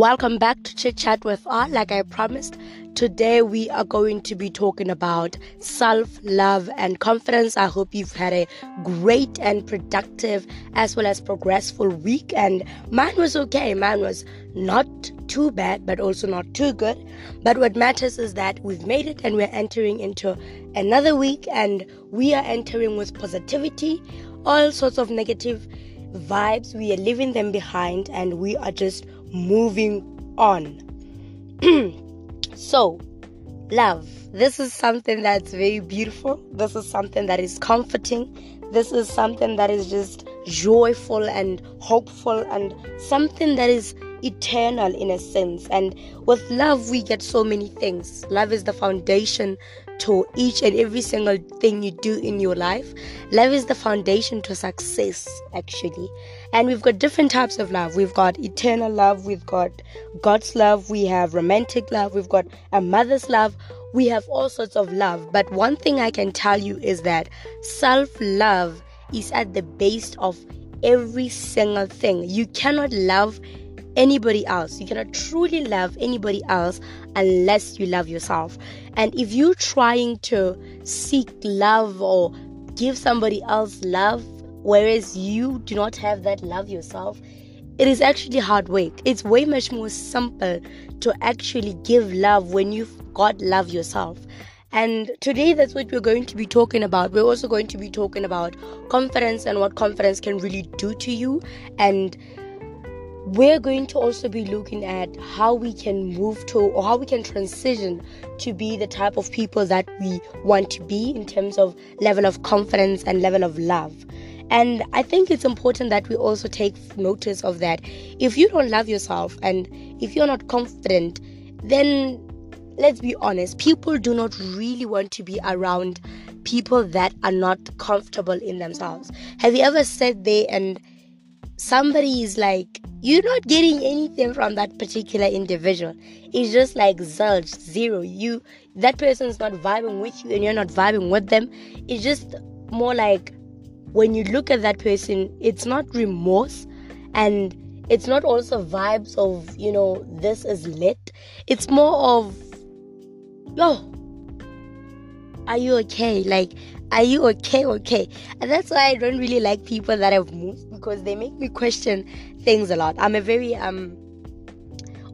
Welcome back to Chit Chat with R. Like I promised, today we are going to be talking about self-love and confidence. I hope you've had a great and productive as well as progressful week. And mine was okay. Mine was not too bad, but also not too good. But what matters is that we've made it and we're entering into another week. And we are entering with positivity, all sorts of negative vibes. We are leaving them behind and we are just moving on. So, love. This is something that's very beautiful. This is something that is comforting. This is something that is just joyful and hopeful and something that is eternal in a sense. And with love, we get so many things. Love is the foundation to each and every single thing you do in your life. Love is the foundation to success, actually. And we've got different types of love. We've got eternal love, we've got God's love, we have romantic love, we've got a mother's love, we have all sorts of love. But one thing I can tell you is that self-love is at the base of every single thing. You cannot love anybody else. You cannot truly love anybody else unless you love yourself. And if you're trying to seek love or give somebody else love, whereas you do not have that love yourself, it is actually hard work. It's way much more simple to actually give love when you've got love yourself. And today, that's what we're going to be talking about. We're also going to be talking about confidence and what confidence can really do to you. And we're going to also be looking at how we can move to or how we can transition to be the type of people that we want to be in terms of level of confidence and level of love. And I think it's important that we also take notice of that. If you don't love yourself and if you're not confident, then let's be honest, people do not really want to be around people that are not comfortable in themselves. Have you ever sat there and somebody is like, you're not getting anything from that particular individual? It's just like zilch, zero. That person's not vibing with you and you're not vibing with them. It's just more like when you look at that person, it's not remorse and it's not also vibes of, this is lit. It's more of, are you okay? Like, are you okay? Okay. And that's why I don't really like people that have moved, because they make me question things a lot. I'm a very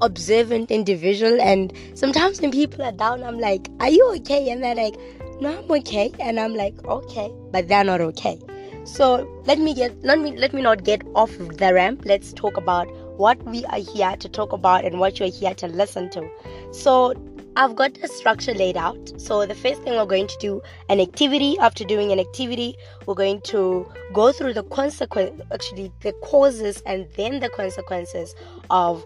observant individual, and sometimes when people are down, I'm like, are you okay? And they're like, no, I'm okay. And I'm like, okay, but they're not okay. So let me not get off the ramp. Let's talk about what we are here to talk about and what you're here to listen to. So I've got a structure laid out. So the first thing, we're going to do an activity. After doing an activity, we're going to go through the causes and then the consequences of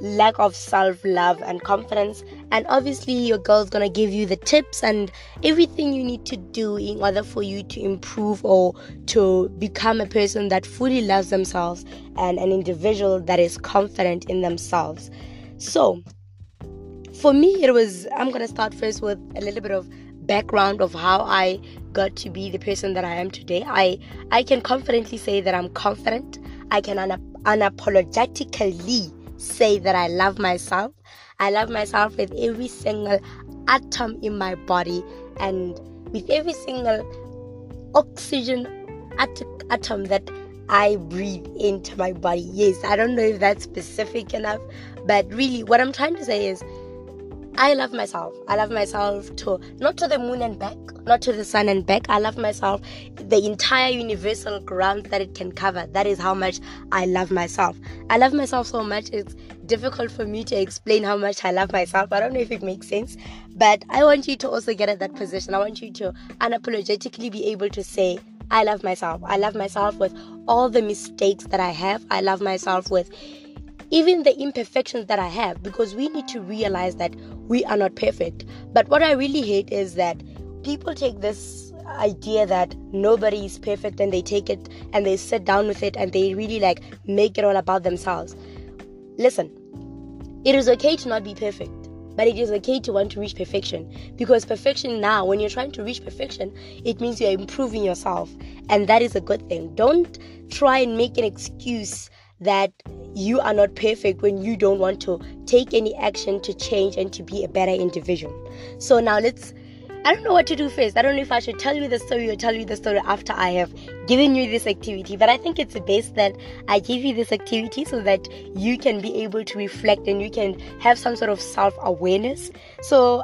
lack of self-love and confidence. And obviously your girl's gonna give you the tips and everything you need to do in order for you to improve or to become a person that fully loves themselves and an individual that is confident in themselves. So for me, I'm going to start first with a little bit of background of how I got to be the person that I am today. I can confidently say that I'm confident. I can unapologetically say that I love myself. I love myself with every single atom in my body and with every single oxygen atom that I breathe into my body. Yes, I don't know if that's specific enough, but really what I'm trying to say is I love myself. I love myself not to the moon and back, not to the sun and back. I love myself, the entire universal ground that it can cover. That is how much I love myself. I love myself so much, it's difficult for me to explain how much I love myself. I don't know if it makes sense, but I want you to also get at that position. I want you to unapologetically be able to say, I love myself. I love myself with all the mistakes that I have. I love myself with even the imperfections that I have, because we need to realize that we are not perfect. But what I really hate is that people take this idea that nobody is perfect and they take it and they sit down with it and they really make it all about themselves. Listen, it is okay to not be perfect, but it is okay to want to reach perfection, because perfection now, when you're trying to reach perfection, it means you're improving yourself, and that is a good thing. Don't try and make an excuse that you are not perfect when you don't want to take any action to change and to be a better individual. So now I don't know what to do first. I don't know if I should tell you the story or tell you the story after I have given you this activity. But I think it's best that I give you this activity so that you can be able to reflect and you can have some sort of self-awareness. So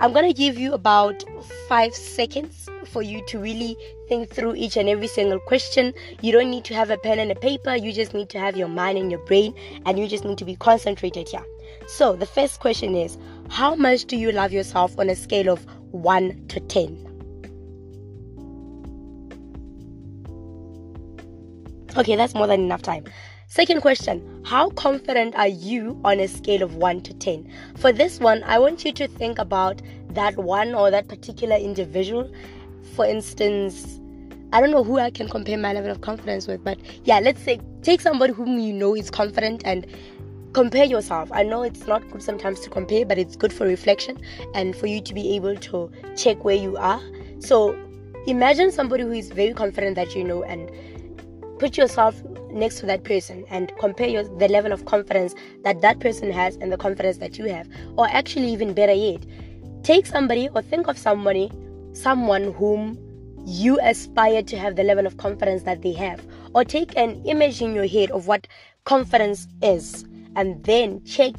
I'm going to give you about 5 seconds for you to really think through each and every single question. You don't need to have a pen and a paper. You just need to have your mind and your brain, and you just need to be concentrated here. So the first question is, how much do you love yourself on a scale of 1 to 10? Okay, that's more than enough time. Second question, how confident are you on a scale of 1 to 10? For this one, I want you to think about that one or that particular individual. For instance, I don't know who I can compare my level of confidence with, but yeah, let's say take somebody whom you know is confident and compare yourself. I know it's not good sometimes to compare, but it's good for reflection and for you to be able to check where you are. So imagine somebody who is very confident that you know, and put yourself next to that person and compare the level of confidence that person has and the confidence that you have. Or actually, even better yet, take somebody or think of someone whom you aspire to have the level of confidence that they have, or take an image in your head of what confidence is, and then check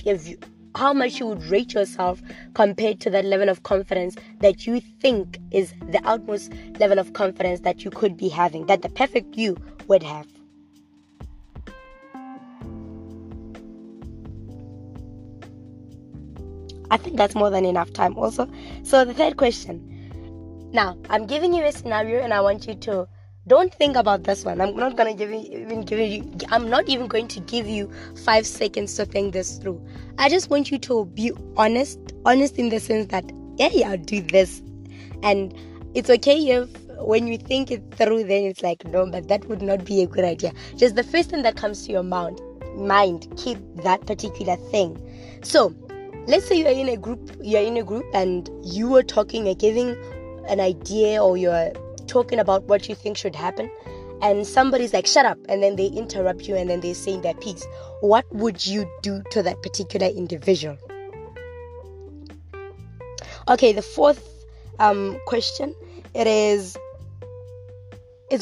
how much you would rate yourself compared to that level of confidence that you think is the utmost level of confidence that you could be having, that the perfect you would have. I think that's more than enough time also. So the third question. Now, I'm giving you a scenario and I want you to don't think about this one. I'm not even going to give you 5 seconds to think this through. I just want you to be honest in the sense that, yeah, I'll do this. And it's okay if when you think it through, then it's like, no, but that would not be a good idea. Just the first thing that comes to your mind, keep that particular thing. So let's say you're in a group and you were talking or giving an idea, or you're talking about what you think should happen, and somebody's like, shut up, and then they interrupt you and then they say their piece. What would you do to that particular individual? Okay, the fourth question, it's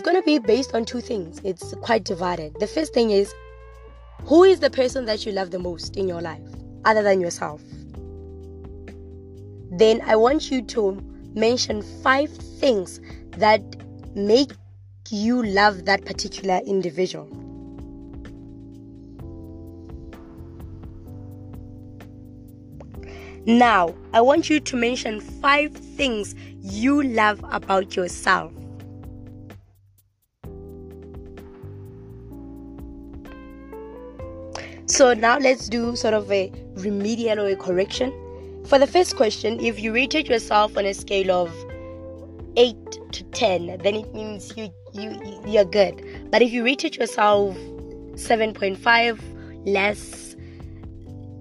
going to be based on two things. It's quite divided. The first thing is, who is the person that you love the most in your life other than yourself? Then I want you to mention 5 things that make you love that particular individual. Now, I want you to mention 5 things you love about yourself. So now let's do sort of a remedial or a correction. For the first question, if you rated yourself on a scale of 8 to 10, then it means you're good. But if you rated yourself 7.5 less,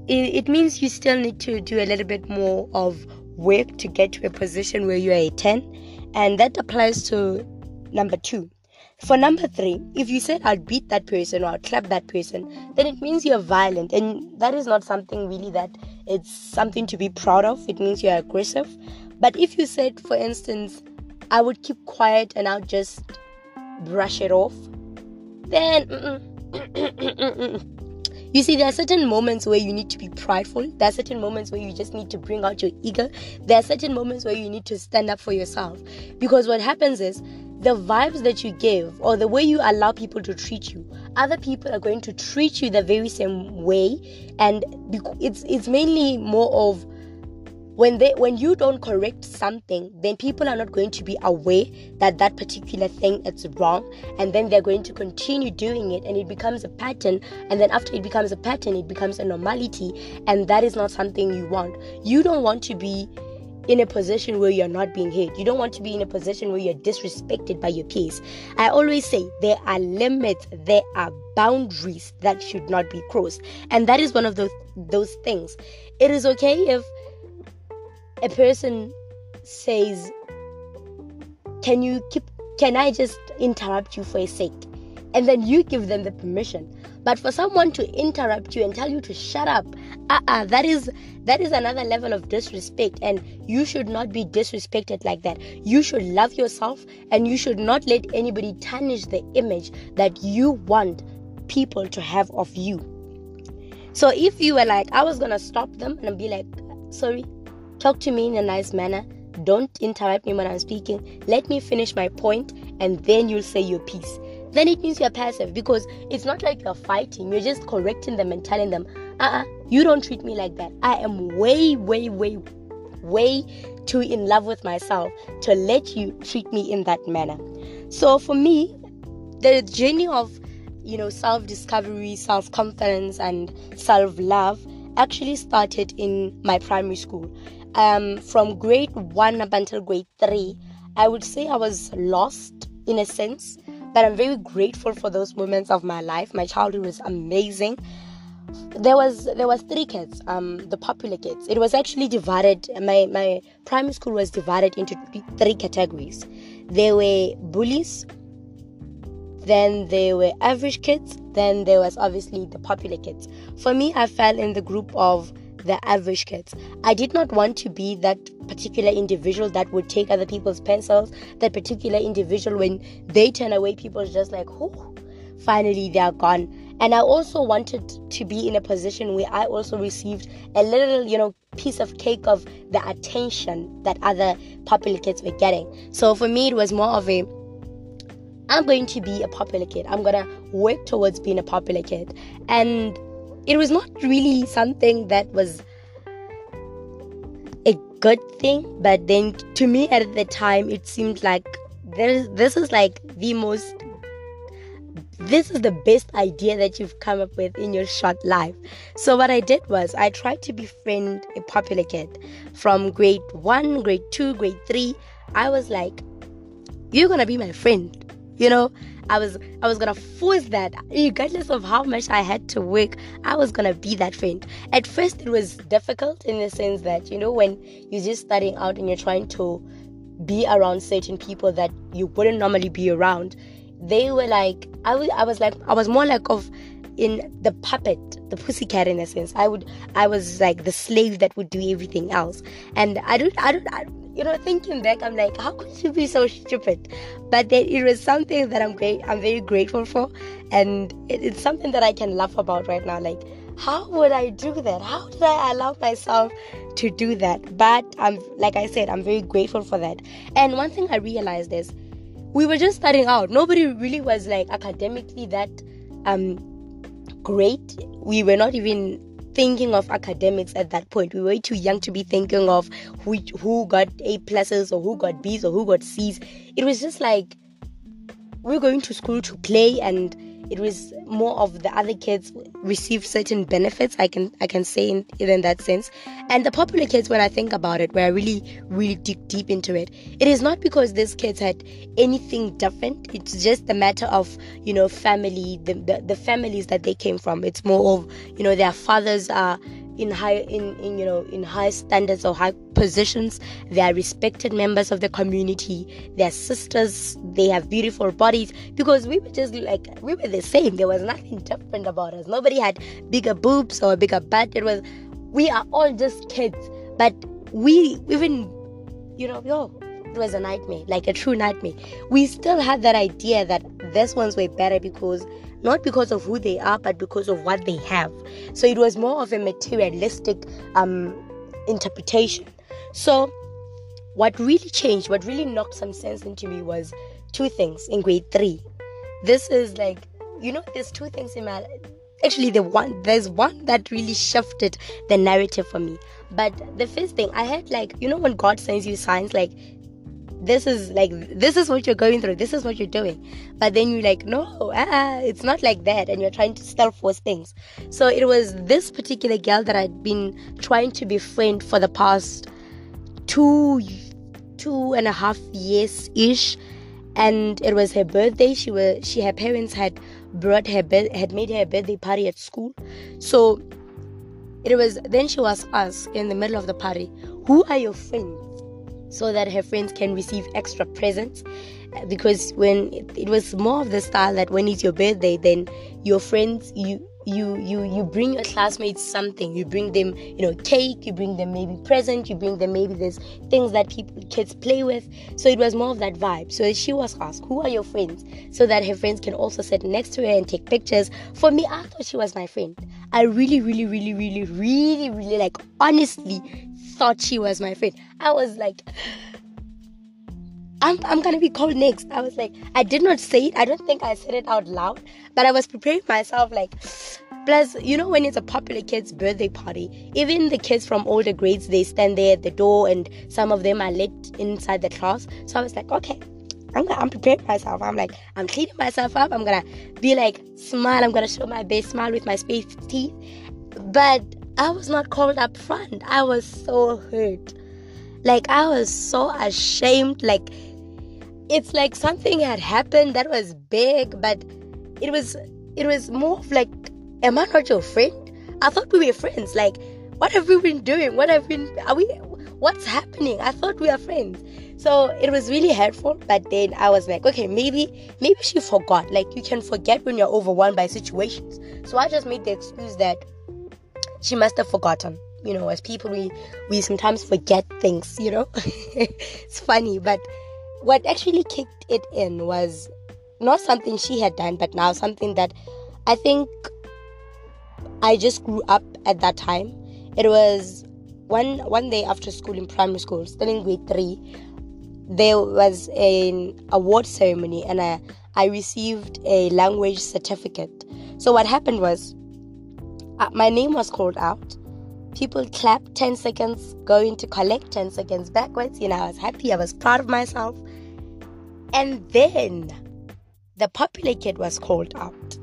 it means you still need to do a little bit more of work to get to a position where you are a 10. And that applies to number 2. For number 3, if you said I'll beat that person or I'll clap that person, then it means you're violent, and that is not something really that it's something to be proud of. It means you're aggressive. But if you said, for instance, I would keep quiet and I'll just brush it off, then you see, there are certain moments where you need to be prideful. There are certain moments where you just need to bring out your ego. There are certain moments where you need to stand up for yourself. Because what happens is, the vibes that you give or the way you allow people to treat you, other people are going to treat you the very same way. And it's mainly more of when you don't correct something, then people are not going to be aware that particular thing is wrong, and then they're going to continue doing it, and it becomes a pattern. And then after it becomes a pattern, it becomes a normality, and that is not something you want. You don't want to be in a position where you're not being heard. You don't want to be in a position where you're disrespected by your peers. I always say there are limits, there are boundaries that should not be crossed, and that is one of those things. It is okay if a person says, can I just interrupt you for a sec? And then you give them the permission. But for someone to interrupt you and tell you to shut up, that is another level of disrespect, and you should not be disrespected like that. You should love yourself, and you should not let anybody tarnish the image that you want people to have of you. So if you were like, I was going to stop them and be like, sorry, talk to me in a nice manner. Don't interrupt me when I'm speaking. Let me finish my point, and then you'll say your piece. Then it means you're passive, because it's not like you're fighting. You're just correcting them and telling them, you don't treat me like that. I am way, way, way, way too in love with myself to let you treat me in that manner. So for me, the journey of, self-discovery, self-confidence, and self-love actually started in my primary school. From grade 1 up until grade 3, I would say I was lost in a sense, but I'm very grateful for those moments of my life. My childhood was amazing. There was 3 kids, the popular kids. It was actually divided. My primary school was divided into 3 categories. They were bullies, then they were average kids, then there was obviously the popular kids. For me, I fell in the group of the average kids. I did not want to be that particular individual that would take other people's pencils, that particular individual when they turn away, people just like, oh, finally they are gone. And I also wanted to be in a position where I also received a little, piece of cake of the attention that other popular kids were getting. So for me, it was more of a, I'm going to be a popular kid. I'm going to work towards being a popular kid. And it was not really something that was a good thing. But then to me at the time, it seemed like this is the best idea that you've come up with in your short life. So what I did was I tried to befriend a popular kid. From grade 1, grade 2, grade 3, I was like, you're going to be my friend. I was going to force that. Regardless of how much I had to work, I was going to be that friend. At first, it was difficult in the sense that, when you're just starting out and you're trying to be around certain people that you wouldn't normally be around, they were like, I was more like of in the puppet, the pussycat in a sense. I was like the slave that would do everything else. And thinking back, I'm like, how could you be so stupid? But then it was something that I'm very grateful for, and it's something that I can laugh about right now. Like, how would I do that? How did I allow myself to do that? But I'm very grateful for that. And one thing I realized is, we were just starting out. Nobody really was like academically that great. We were not even thinking of academics at that point. We were too young to be thinking of who got A pluses or who got B's or who got C's. It was just like, we're going to school to play, and it was more of the other kids received certain benefits, I can say in that sense. And the popular kids, when I think about it, when I really, really dig deep into it, it is not because these kids had anything different. It's just a matter of, family, the families that they came from. It's more of, their fathers are in high standards or high positions. They are respected members of the community. Their sisters, they have beautiful bodies, because we were just like, we were the same. There was nothing different about us. Nobody had bigger boobs or bigger butt. It was, we are all just kids. But we even, it was a nightmare, like a true nightmare. We still had that idea that these ones were better because, not because of who they are, but because of what they have. So it was more of a materialistic interpretation. So what really changed, what really knocked some sense into me was 2 things in grade 3. This is like, there's 2 things in my life. Actually, there's one that really shifted the narrative for me. But the first thing, I had like, when God sends you signs like, this is what you're going through, this is what you're doing. But then you're like, no, it's not like that. And you're trying to still force things. So it was this particular girl that I'd been trying to befriend for the past 2.5 years-ish. And it was her birthday. Her parents had made her a birthday party at school. So it was, then she was asked in the middle of the party, who are your friends? So that her friends can receive extra presents. because when it was more of the style that when it's your birthday, then your friends, you bring your classmates something. You bring them, cake. You bring them maybe present. You bring them maybe there's things that kids play with. So it was more of that vibe. So she was asked, who are your friends? So that her friends can also sit next to her and take pictures. For me, I thought she was my friend. I really, like, honestly thought she was my friend. I was like, I'm going to be called next. I was like, I did not say it. I don't think I said it out loud. But I was preparing myself, like, plus, when it's a popular kid's birthday party, even the kids from older grades, they stand there at the door and some of them are lit inside the class. So I was like, okay, I'm preparing myself. I'm like, I'm cleaning myself up. I'm going to be like, smile. I'm going to show my best smile with my spaced teeth. But I was not called up front. I was so hurt. Like, I was so ashamed. Like, it's like something had happened that was big, but it was more of like, am I not your friend? I thought we were friends. Like, what have we been doing? What's happening? I thought we were friends. So it was really hurtful. But then I was like, okay, maybe she forgot. Like, you can forget when you're overwhelmed by situations. So I just made the excuse that she must have forgotten. As people, we sometimes forget things, It's funny, but what actually kicked it in was not something she had done, but now something that I think I just grew up at that time. It was one day after school in primary school, still in grade 3, there was an award ceremony and I received a language certificate. So what happened was, my name was called out. People clapped 10 seconds, going to collect 10 seconds backwards. I was happy. I was proud of myself. And then the popular kid was called out.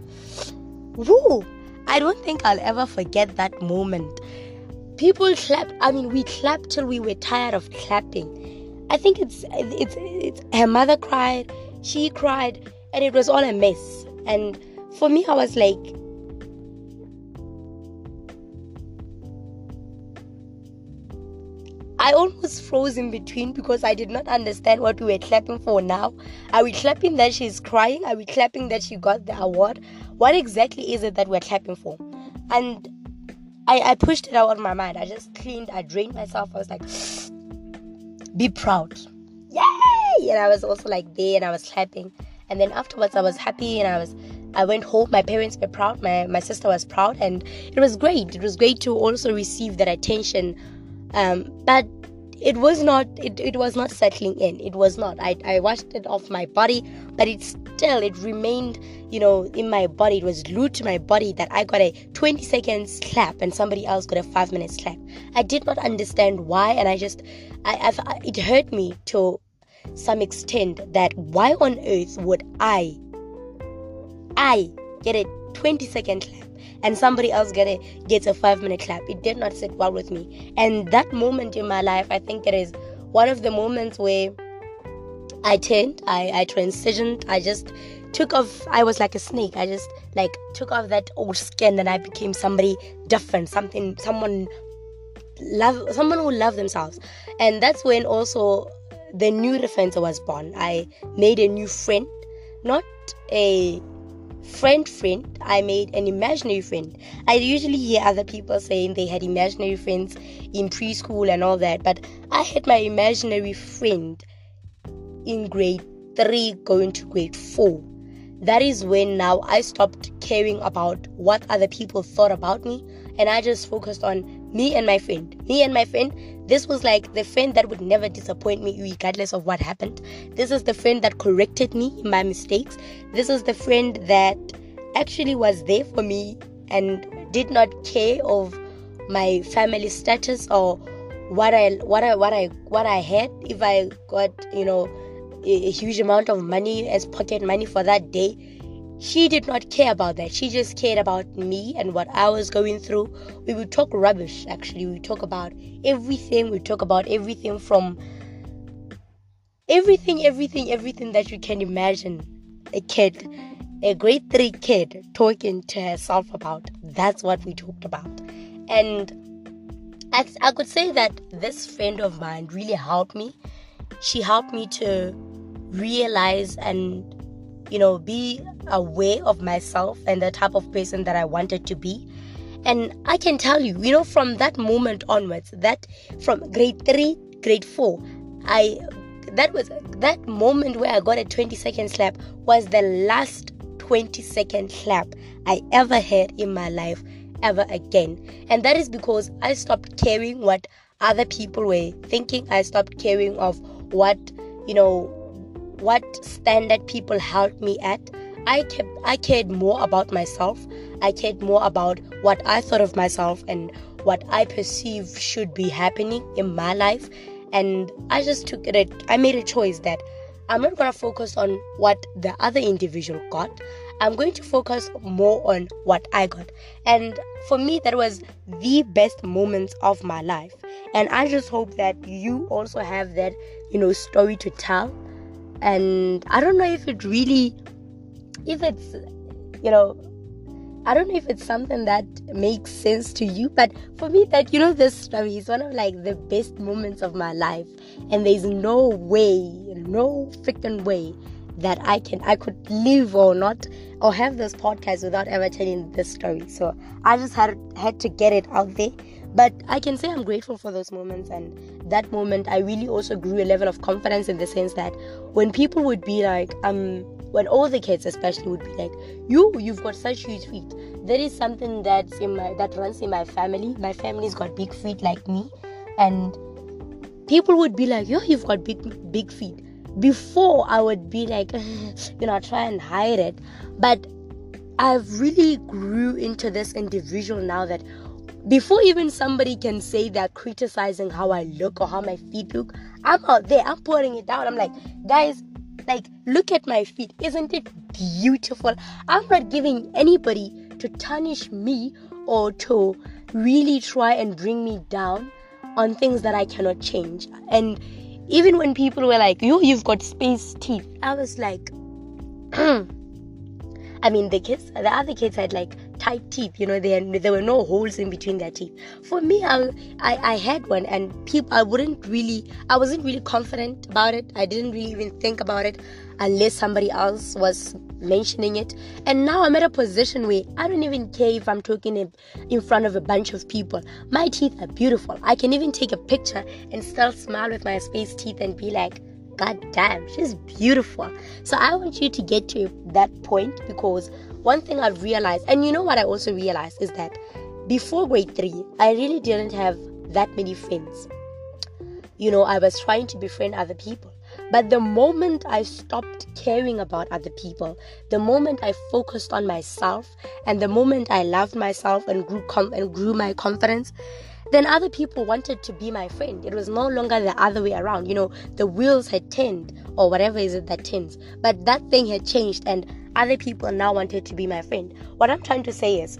Woo! I don't think I'll ever forget that moment. People clapped. I mean, we clapped till we were tired of clapping. I think it's her mother cried. She cried. And it was all a mess. And for me, I was like, I almost froze in between because I did not understand what we were clapping for now. Are we clapping that she's crying? Are we clapping that she got the award? What exactly is it that we're clapping for? And I pushed it out of my mind. I just cleaned. I drained myself. I was like, be proud. Yay! And I was also like there and I was clapping. And then afterwards I was happy and I went home. My parents were proud. My sister was proud. And it was great. It was great to also receive that attention. But it was not settling in. It was not. I washed it off my body, but it remained, in my body. It was glued to my body that I got a 20 seconds clap and somebody else got a 5 minutes clap. I did not understand why, and it hurt me to some extent that why on earth would I get a 20 second clap and somebody else gets a 5 minute clap. It did not sit well with me. And that moment in my life, I think it is one of the moments where I transitioned. I just took off. I was like a snake. I just like took off that old skin and I became somebody different, someone who loved themselves. And that's when also the new Defense was born. I made a new friend, not a friend. I made an imaginary friend. I usually hear other people saying they had imaginary friends in preschool and all that, but I had my imaginary friend in grade 3 going to grade 4. That is when now I stopped caring about what other people thought about me and I just focused on me and my friend. This was like the friend that would never disappoint me regardless of what happened. This is the friend that corrected me in my mistakes. This is the friend that actually was there for me and did not care of my family status or what I had. If I got, a huge amount of money as pocket money for that day, she did not care about that. She just cared about me and what I was going through. We would talk rubbish, actually. We would talk about everything. We would talk about everything from everything that you can imagine a kid, a grade 3 kid, talking to herself about. That's what we talked about. And I could say that this friend of mine really helped me. She helped me to realize and, you know, be aware of myself and the type of person that I wanted to be. And I can tell you, you know, from that moment onwards, that from grade 3, grade 4, that moment where I got a 20-second slap was the last 20-second slap I ever had in my life ever again. And that is because I stopped caring what other people were thinking. I stopped caring of what, you know, what standard people held me at. I cared more about myself. I cared more about what I thought of myself and what I perceived should be happening in my life. And I just took it. I made a choice that I'm not going to focus on what the other individual got. I'm going to focus more on what I got. And for me, that was the best moments of my life. And I just hope that you also have that, you know, story to tell. And I don't know if it really, if it's, you know, I don't know if it's something that makes sense to you, but for me, that, you know, this story is one of like the best moments of my life, and there's no way, no freaking way that I could live or not or have this podcast without ever telling this story. So I just had to get it out there. But I can say I'm grateful for those moments, and that moment I really also grew a level of confidence, in the sense that when people would be like, when all the kids especially would be like, you've got such huge feet. There is something that runs in my family. My family's got big feet like me, and people would be like, you've got big feet. Before I would be like, you know, I'll try and hide it. But I've really grew into this individual now that before even somebody can say they're criticizing how I look or how my feet look, I'm out there, I'm pouring it out. I'm like, guys, like, look at my feet. Isn't it beautiful? I'm not giving anybody to tarnish me or to really try and bring me down on things that I cannot change. And even when people were like, you've got space teeth, I was like, I mean, the other kids had like tight teeth, you know, there were no holes in between their teeth. For me, I had one, and people, I wasn't really confident about it. I didn't really even think about it unless somebody else was mentioning it. And now I'm at a position where I don't even care if I'm talking in front of a bunch of people. My teeth are beautiful. I can even take a picture and still smile with my space teeth and be like, God damn, she's beautiful. So I want you to get to that point, because one thing I've realized, and you know what I also realized, is that before grade 3, I really didn't have that many friends. You know, I was trying to befriend other people. But the moment I stopped caring about other people, the moment I focused on myself, and the moment I loved myself and grew my confidence, then other people wanted to be my friend. It was no longer the other way around. You know, the wheels had turned, or whatever is it that turns. But that thing had changed, and other people now wanted to be my friend. What I'm trying to say is,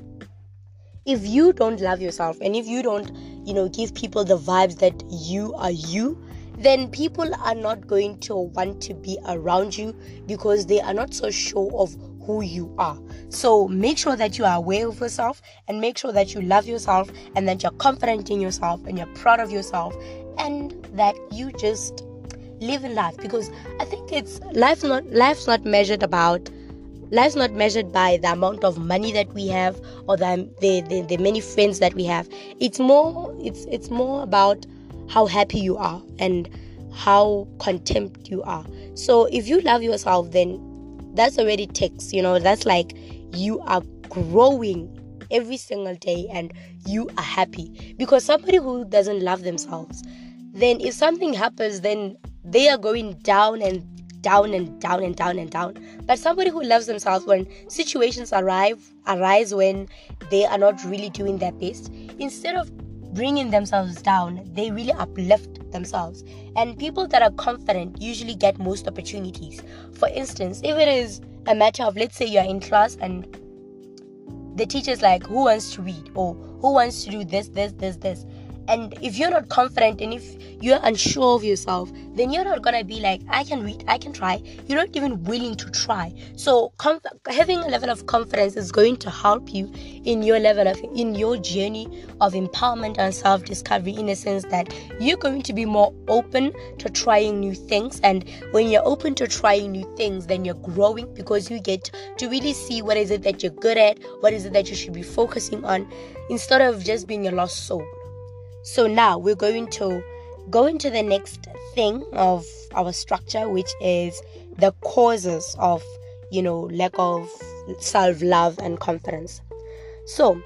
if you don't love yourself, and if you don't, you know, give people the vibes that you are you, then people are not going to want to be around you, because they are not so sure of who you are. So make sure that you are aware of yourself, and make sure that you love yourself, and that you're confident in yourself, and you're proud of yourself, and that you just live in life. Because I think life's not measured by the amount of money that we have, or the many friends that we have. It's more about how happy you are and how content you are. So if you love yourself, then that's already ticks, you know. That's like you are growing every single day and you are happy. Because somebody who doesn't love themselves, then if something happens, then they are going down and down and down and down and down. But somebody who loves themselves, when situations arise when they are not really doing their best, instead of bringing themselves down, they really uplift themselves. And people that are confident usually get most opportunities. For instance, if it is a matter of, let's say you're in class and the teacher's like, who wants to read, or who wants to do this, this, this, this, And if you're not confident and if you're unsure of yourself, then you're not going to be like, I can read, I can try. You're not even willing to try. So having a level of confidence is going to help you in your level of, in your journey of empowerment and self-discovery, in a sense that you're going to be more open to trying new things. And when you're open to trying new things, then you're growing, because you get to really see what is it that you're good at, what is it that you should be focusing on, instead of just being a lost soul. So now we're going to go into the next thing of our structure, which is the causes of, lack of self-love and confidence. So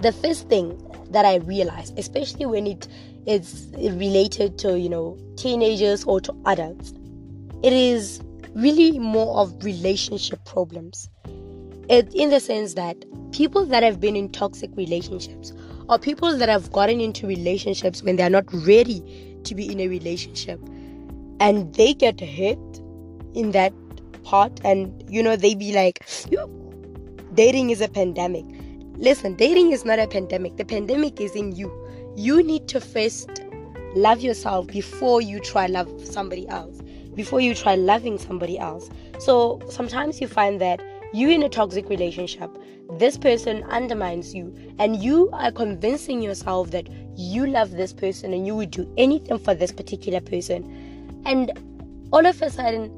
the first thing that I realized, especially when it is related to, teenagers or to adults, it is really more of relationship problems. In the sense that people that have been in toxic relationships, or people that have gotten into relationships when they're not ready to be in a relationship, and they get hit in that part, and they be like, dating is a pandemic. Listen, dating is not a pandemic. The pandemic is in you. You need to first love yourself before you try love somebody else, before you try loving somebody else. So sometimes you find that you in a toxic relationship, this person undermines you, and you are convincing yourself that you love this person and you would do anything for this particular person, and all of a sudden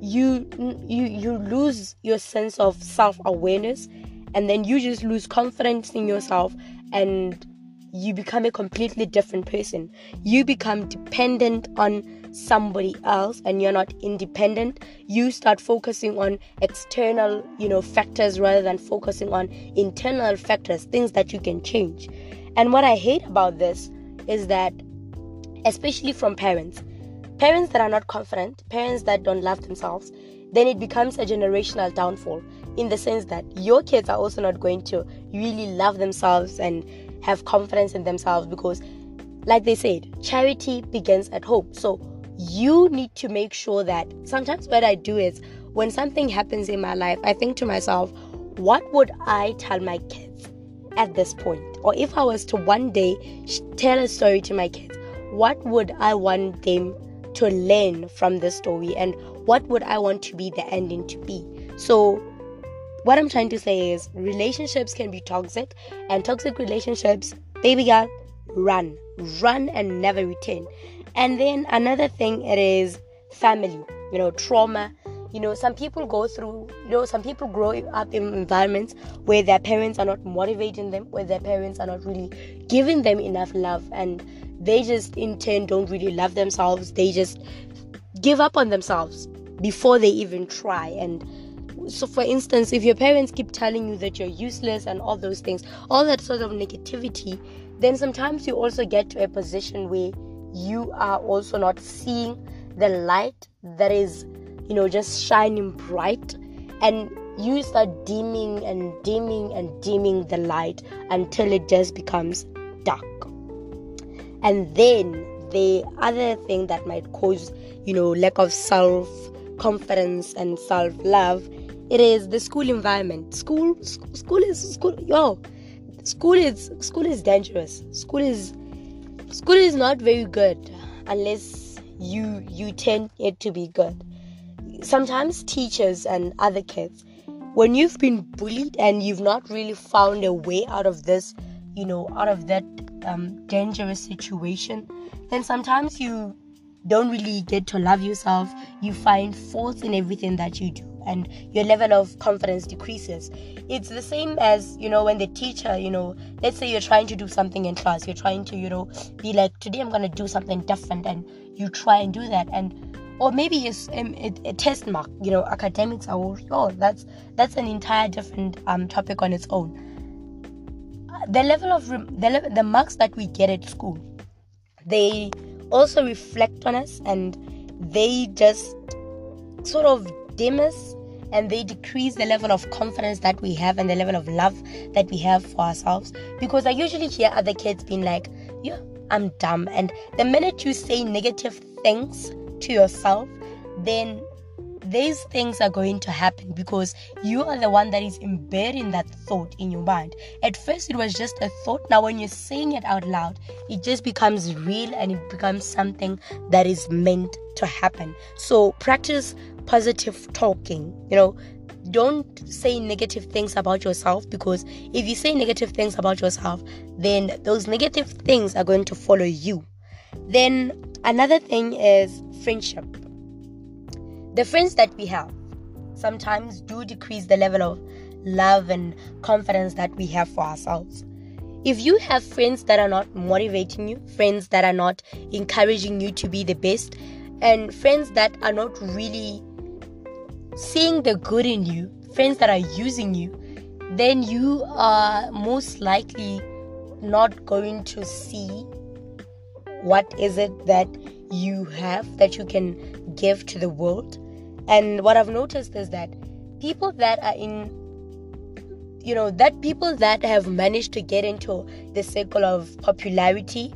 you lose your sense of self-awareness, and then you just lose confidence in yourself, and you become a completely different person. You become dependent on somebody else, and you're not independent. You start focusing on external, factors rather than focusing on internal factors, things that you can change. And what I hate about this is that, especially from parents that are not confident, parents that don't love themselves, then it becomes a generational downfall, in the sense that your kids are also not going to really love themselves and have confidence in themselves, because like they said, charity begins at home. So you need to make sure that, sometimes what I do is, when something happens in my life, I think to myself, what would I tell my kids at this point? Or if I was to one day tell a story to my kids, what would I want them to learn from this story, and what would I want to be the ending to be? So what I'm trying to say is, relationships can be toxic, and toxic relationships, baby girl, run and never return. And then another thing, it is family, trauma. Some people go through, some people grow up in environments where their parents are not motivating them, where their parents are not really giving them enough love, and they just in turn don't really love themselves. They just give up on themselves before they even try. And so, for instance, if your parents keep telling you that you're useless and all those things, all that sort of negativity, then sometimes you also get to a position where you are also not seeing the light that is, just shining bright, and you start dimming the light until it just becomes dark. And then the other thing that might cause, lack of self-confidence and self-love, it is the school environment. School is dangerous. School is not very good unless you tend it to be good. Sometimes teachers and other kids, when you've been bullied and you've not really found a way out of this, out of that dangerous situation, then sometimes you don't really get to love yourself. You find faults in everything that you do, and your level of confidence decreases. It's the same as, when the teacher, let's say you're trying to do something in class. You're trying to, be like, today I'm going to do something different, and you try and do that. And or maybe it's a test mark. Academics are all, that's an entire different topic on its own. The level of the marks that we get at school, they also reflect on us, and they just sort of dim us, and they decrease the level of confidence that we have and the level of love that we have for ourselves. Because I usually hear other kids being like, I'm dumb. And the minute you say negative things to yourself, then these things are going to happen because you are the one that is embedding that thought in your mind. At first it was just a thought. Now when you're saying it out loud, it just becomes real and it becomes something that is meant to happen. So practice positive talking. Don't say negative things about yourself, because if you say negative things about yourself, then those negative things are going to follow you. Then another thing is friendship. The friends that we have sometimes do decrease the level of love and confidence that we have for ourselves. If you have friends that are not motivating you, friends that are not encouraging you to be the best, and friends that are not really seeing the good in you, friends that are using you, then you are most likely not going to see what is it that you have that you can give to the world. And what I've noticed is that people that are in, that people that have managed to get into the circle of popularity,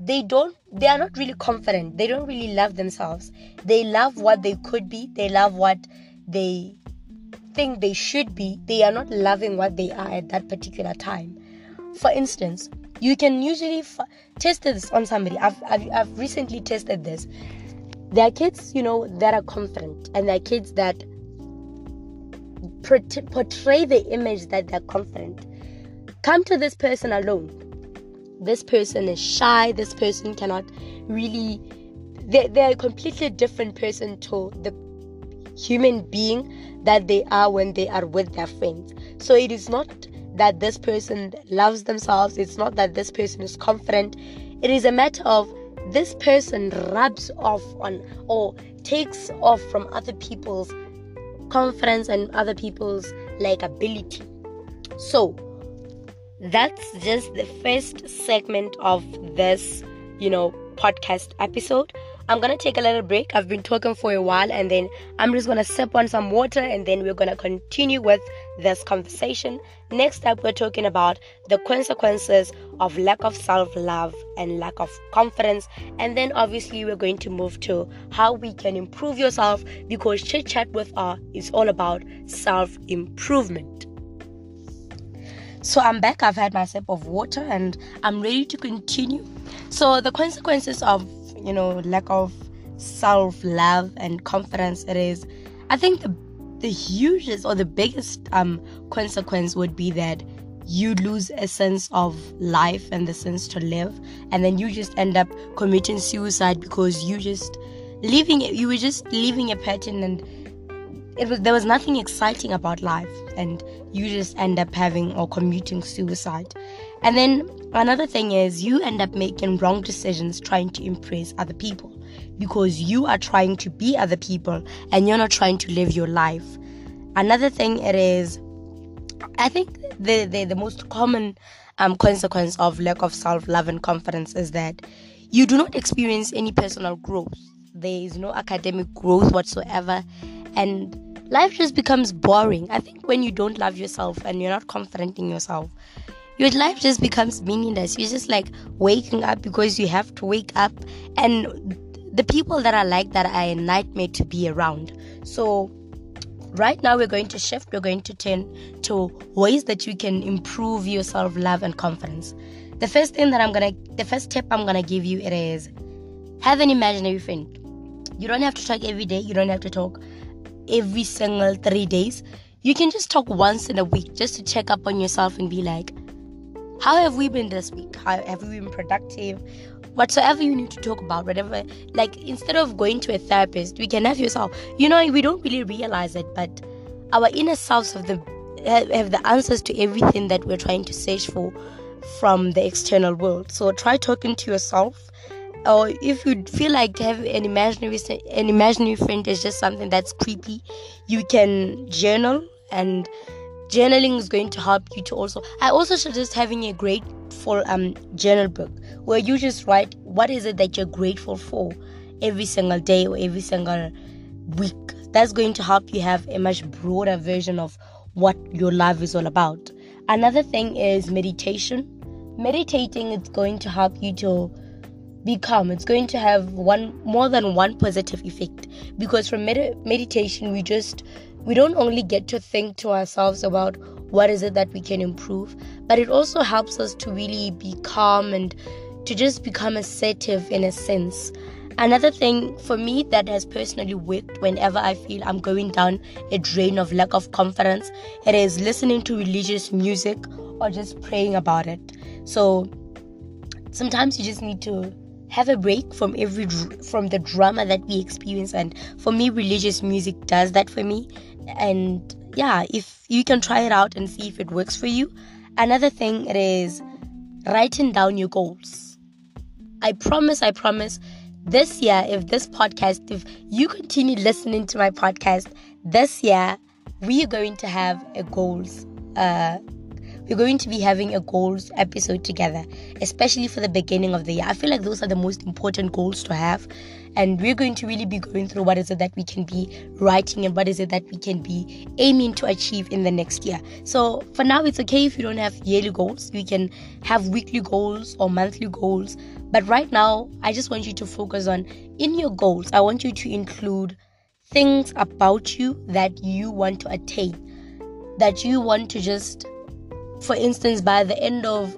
they are not really confident. They don't really love themselves. They love what they could be. They love what they think they should be. They are not loving what they are at that particular time. For instance, you can usually test this on somebody. I've recently tested this. There are kids, that are confident, and there are kids that portray the image that they're confident. Come to this person alone. This person is shy. This person cannot really... They're a completely different person to the human being that they are when they are with their friends. So it is not that this person loves themselves. It's not that this person is confident. It is a matter of this person rubs off on or takes off from other people's confidence and other people's ability. So that's just the first segment of this podcast episode. I'm gonna take a little break. I've been talking for a while, and then I'm just gonna sip on some water, and then we're gonna continue with this conversation. Next up, we're talking about the consequences of lack of self-love and lack of confidence, and then obviously we're going to move to how we can improve yourself, because Chit Chat with R is all about self-improvement. So I'm back. I've had my sip of water and I'm ready to continue. So the consequences of, lack of self-love and confidence, it is, I think the hugest or the biggest consequence would be that you lose a sense of life and the sense to live. And then you just end up committing suicide because you were just living a pattern, and there was nothing exciting about life, and you just end up having or committing suicide. And then another thing is you end up making wrong decisions trying to impress other people, because you are trying to be other people and you're not trying to live your life. Another thing it is, I think the most common consequence of lack of self-love and confidence is that you do not experience any personal growth. There is no academic growth whatsoever, and life just becomes boring. I think when you don't love yourself and you're not confident in yourself, your life just becomes meaningless. You're just waking up because you have to wake up. And the people that are like that are a nightmare to be around. So right now we're going to shift. We're going to turn to ways that you can improve your self-love and confidence. The first tip I'm going to give you, it is, have an imaginary friend. You don't have to talk every day. You don't have to talk every single 3 days. You can just talk once in a week, just to check up on yourself and be like, how have we been this week? How have we been productive? Whatsoever you need to talk about, whatever, instead of going to a therapist, we can have yourself. We don't really realize it, but our inner selves have the answers to everything that we're trying to search for from the external world. So try talking to yourself. Or if you feel like having an imaginary friend is just something that's creepy, you can journal, and journaling is going to help you to also... I also suggest having a grateful journal book where you just write what is it that you're grateful for every single day or every single week. That's going to help you have a much broader version of what your life is all about. Another thing is meditation. Meditating is going to help you to become, it's going to have more than one positive effect, because from meditation we don't only get to think to ourselves about what is it that we can improve, but it also helps us to really be calm and to just become assertive in a sense. Another thing for me that has personally worked whenever I feel I'm going down a drain of lack of confidence, it is listening to religious music or just praying about it. So sometimes you just need to have a break from the drama that we experience, and for me religious music does that for me. And yeah, if you can try it out and see if it works for you. Another thing, it is writing down your goals. I promise this year, if you continue listening to my podcast, this year we are going to have a goals. We're going to be having a goals episode together, especially for the beginning of the year. I feel like those are the most important goals to have, and we're going to really be going through what is it that we can be writing and what is it that we can be aiming to achieve in the next year. So for now, it's okay if you don't have yearly goals. You can have weekly goals or monthly goals. But right now, I just want you to focus on, in your goals, I want you to include things about you that you want to attain, that you want to just, for instance, by the end of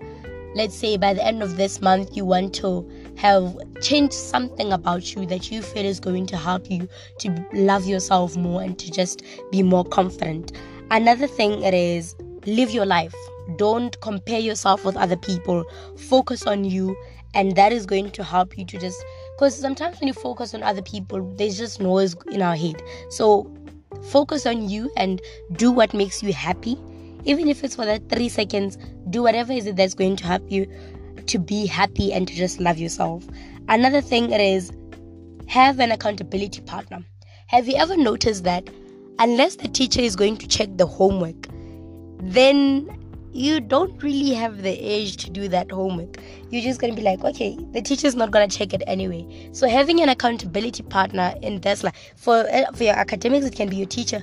this month, you want to have changed something about you that you feel is going to help you to love yourself more and to just be more confident. Another thing, it is live your life. Don't compare yourself with other people. Focus on you, and that is going to help you to just, because sometimes when you focus on other people, there's just noise in our head. So focus on you and do what makes you happy. Even if it's for that 3 seconds, do whatever is it that's going to help you to be happy and to just love yourself. Another thing is, have an accountability partner. Have you ever noticed that unless the teacher is going to check the homework, then you don't really have the edge to do that homework. You're just going to be like, okay, the teacher's not going to check it anyway. So having an accountability partner in this life, for your academics, it can be your teacher.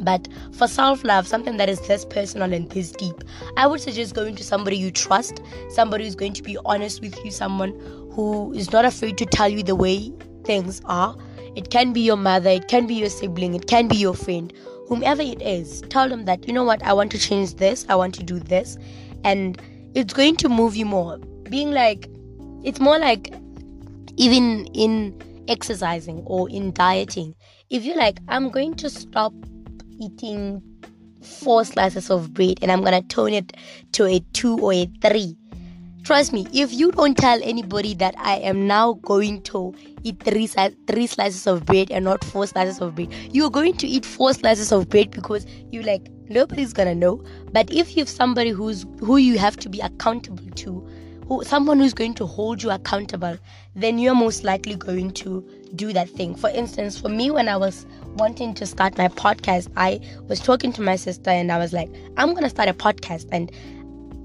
But for self-love, something that is this personal and this deep, I would suggest going to somebody you trust, somebody who's going to be honest with you, someone who is not afraid to tell you the way things are. It can be your mother, it can be your sibling, it can be your friend. Whomever it is, tell them that, you know what, I want to change this, I want to do this. And it's going to move you more. It's more like even in exercising or in dieting. If you're like, I'm going to stop eating 4 slices of bread and I'm gonna tone it to a 2 or a 3. Trust me, if you don't tell anybody that I am now going to eat 3 slices of bread and not 4 slices of bread, you're going to eat 4 slices of bread because you're like, nobody's gonna know. But if you have somebody who you have to be accountable to, someone who's going to hold you accountable, then you're most likely going to do that thing. For instance, for me, when I was wanting to start my podcast, I was talking to my sister and I was like, I'm going to start a podcast. And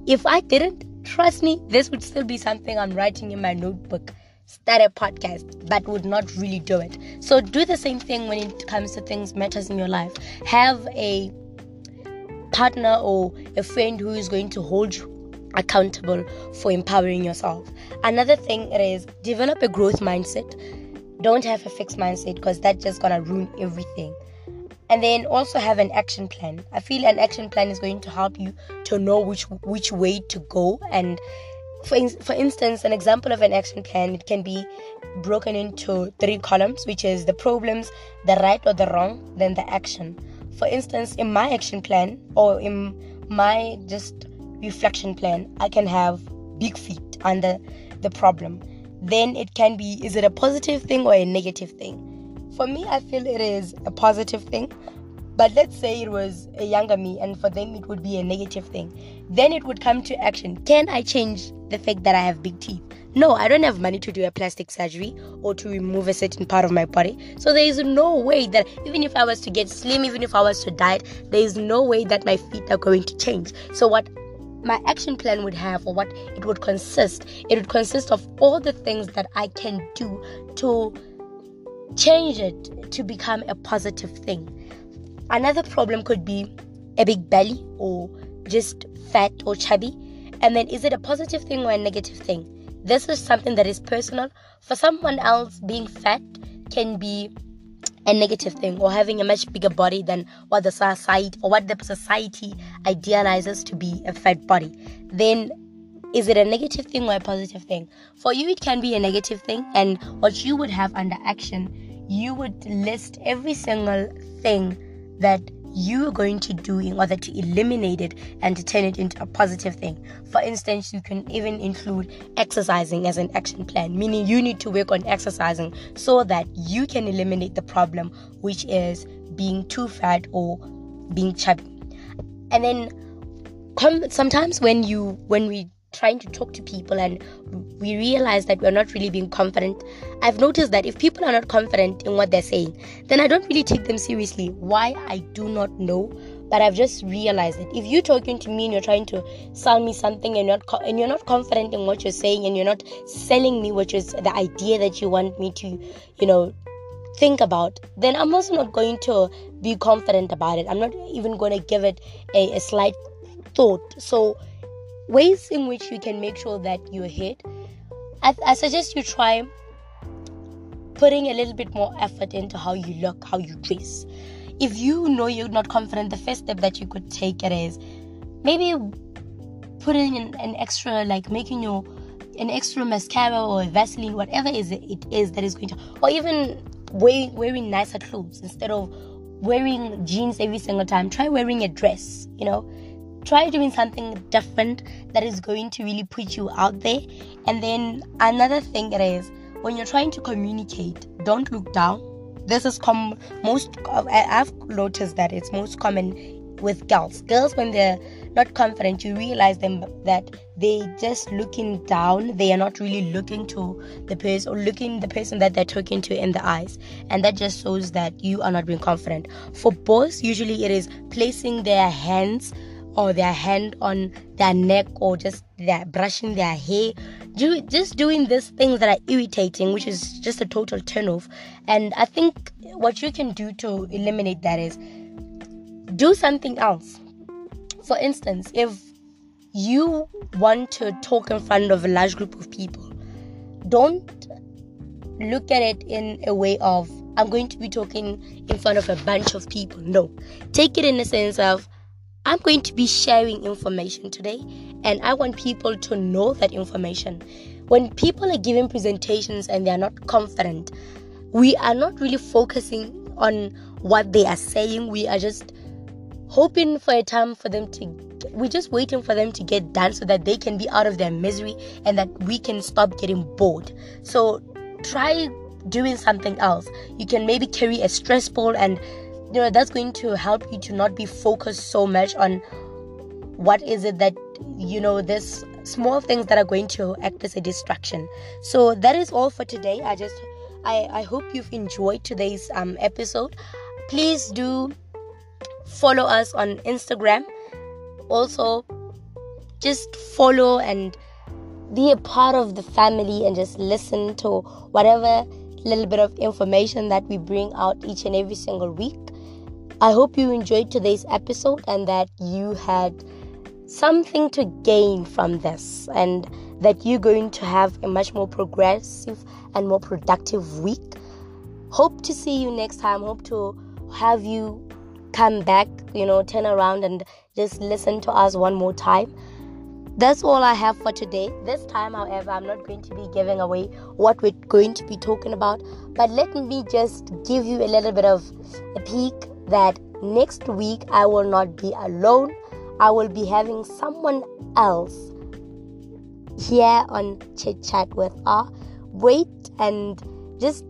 if I didn't, trust me, this would still be something I'm writing in my notebook. Start a podcast, but would not really do it. So do the same thing when it comes to things, matters in your life. Have a partner or a friend who is going to hold you accountable for empowering yourself. Another thing is, develop a growth mindset. Don't have a fixed mindset, because that's just gonna ruin everything. And then also have an action plan. I feel an action plan is going to help you to know which way to go. And for instance, an example of an action plan, it can be broken into 3 columns, which is the problems, the right or the wrong, then the action. For instance, in my action plan or in my just reflection plan, I can have big feet under the problem. Then it can be, is it a positive thing or a negative thing? For me, I feel it is a positive thing, but let's say it was a younger me and for them it would be a negative thing. Then it would come to action. Can I change the fact that I have big teeth? No, I don't have money to do a plastic surgery or to remove a certain part of my body. So there is no way that even if I was to get slim, even if I was to diet, there is no way that my feet are going to change. So what my action plan would have, or what it would consist, of all the things that I can do to change it to become a positive thing. Another problem could be a big belly or just fat or chubby. And then, is it a positive thing or a negative thing? This is something that is personal. For someone else, being fat can be a negative thing, or having a much bigger body than what the society or what the society idealizes to be a fat body. Then is it a negative thing or a positive thing? For you, it can be a negative thing, and what you would have under action, you would list every single thing that you're going to do in order to eliminate it and to turn it into a positive thing. For instance, you can even include exercising as an action plan, meaning you need to work on exercising so that you can eliminate the problem, which is being too fat or being chubby. And then sometimes when we trying to talk to people and we realize that we're not really being confident. I've noticed that if people are not confident in what they're saying, then I don't really take them seriously. Why, I do not know, but I've just realized that if you're talking to me and you're trying to sell me something and you're not confident in what you're saying, and you're not selling me which is the idea that you want me to think about, then I'm also not going to be confident about it. I'm not even going to give it a slight thought. So ways in which you can make sure that you're hit, I suggest you try putting a little bit more effort into how you look, how you dress. If you know you're not confident, the first step that you could take it is maybe putting in an extra, like making your an extra mascara or Vaseline, whatever it is that is going to, or even wearing nicer clothes instead of wearing jeans every single time. Try wearing a dress, Try doing something different that is going to really put you out there. And then another thing is, when you're trying to communicate, don't look down. This is I've noticed that it's most common with girls. Girls, when they're not confident, you realize them that they just looking down. They are not really looking to the person or looking the person that they're talking to in the eyes, and that just shows that you are not being confident. For boys, usually it is placing their hands or their hand on their neck, or just they're brushing their hair, just doing these things that are irritating, which is just a total turn off. And I think what you can do to eliminate that is do something else. For instance, if you want to talk in front of a large group of people, don't look at it in a way of, I'm going to be talking in front of a bunch of people. No, take it in the sense of, I'm going to be sharing information today, and I want people to know that information. When people are giving presentations and they are not confident, we are not really focusing on what they are saying. We are just hoping for a time for them to, we're just waiting for them to get done so that they can be out of their misery and that we can stop getting bored. So try doing something else. You can maybe carry a stress ball, and that's going to help you to not be focused so much on what is it that, there's small things that are going to act as a distraction. So that is all for today. I hope you've enjoyed today's episode. Please do follow us on Instagram. Also, just follow and be a part of the family and just listen to whatever little bit of information that we bring out each and every single week. I hope you enjoyed today's episode and that you had something to gain from this, and that you're going to have a much more progressive and more productive week. Hope to see you next time. Hope to have you come back, turn around and just listen to us one more time. That's all I have for today. This time, however, I'm not going to be giving away what we're going to be talking about, but let me just give you a little bit of a peek that next week I will not be alone. I will be having someone else here on Chit Chat with R. Wait and just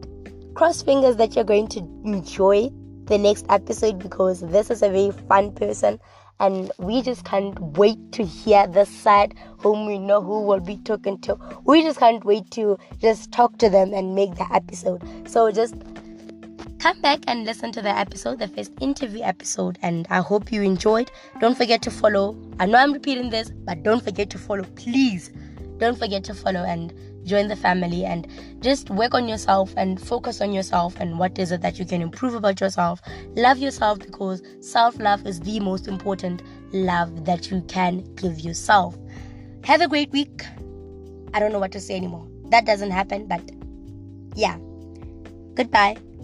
cross fingers that you're going to enjoy the next episode, because this is a very fun person and we just can't wait to hear this side whom we know who will be talking to. We just can't wait to just talk to them and make the episode. So just come back and listen to the episode, the first interview episode, and I hope you enjoyed. Don't forget to follow. I know I'm repeating this, but don't forget to follow. Please don't forget to follow and join the family, and just work on yourself and focus on yourself and what is it that you can improve about yourself. Love yourself, because self-love is the most important love that you can give yourself. Have a great week. I don't know what to say anymore. That doesn't happen, but yeah. Goodbye.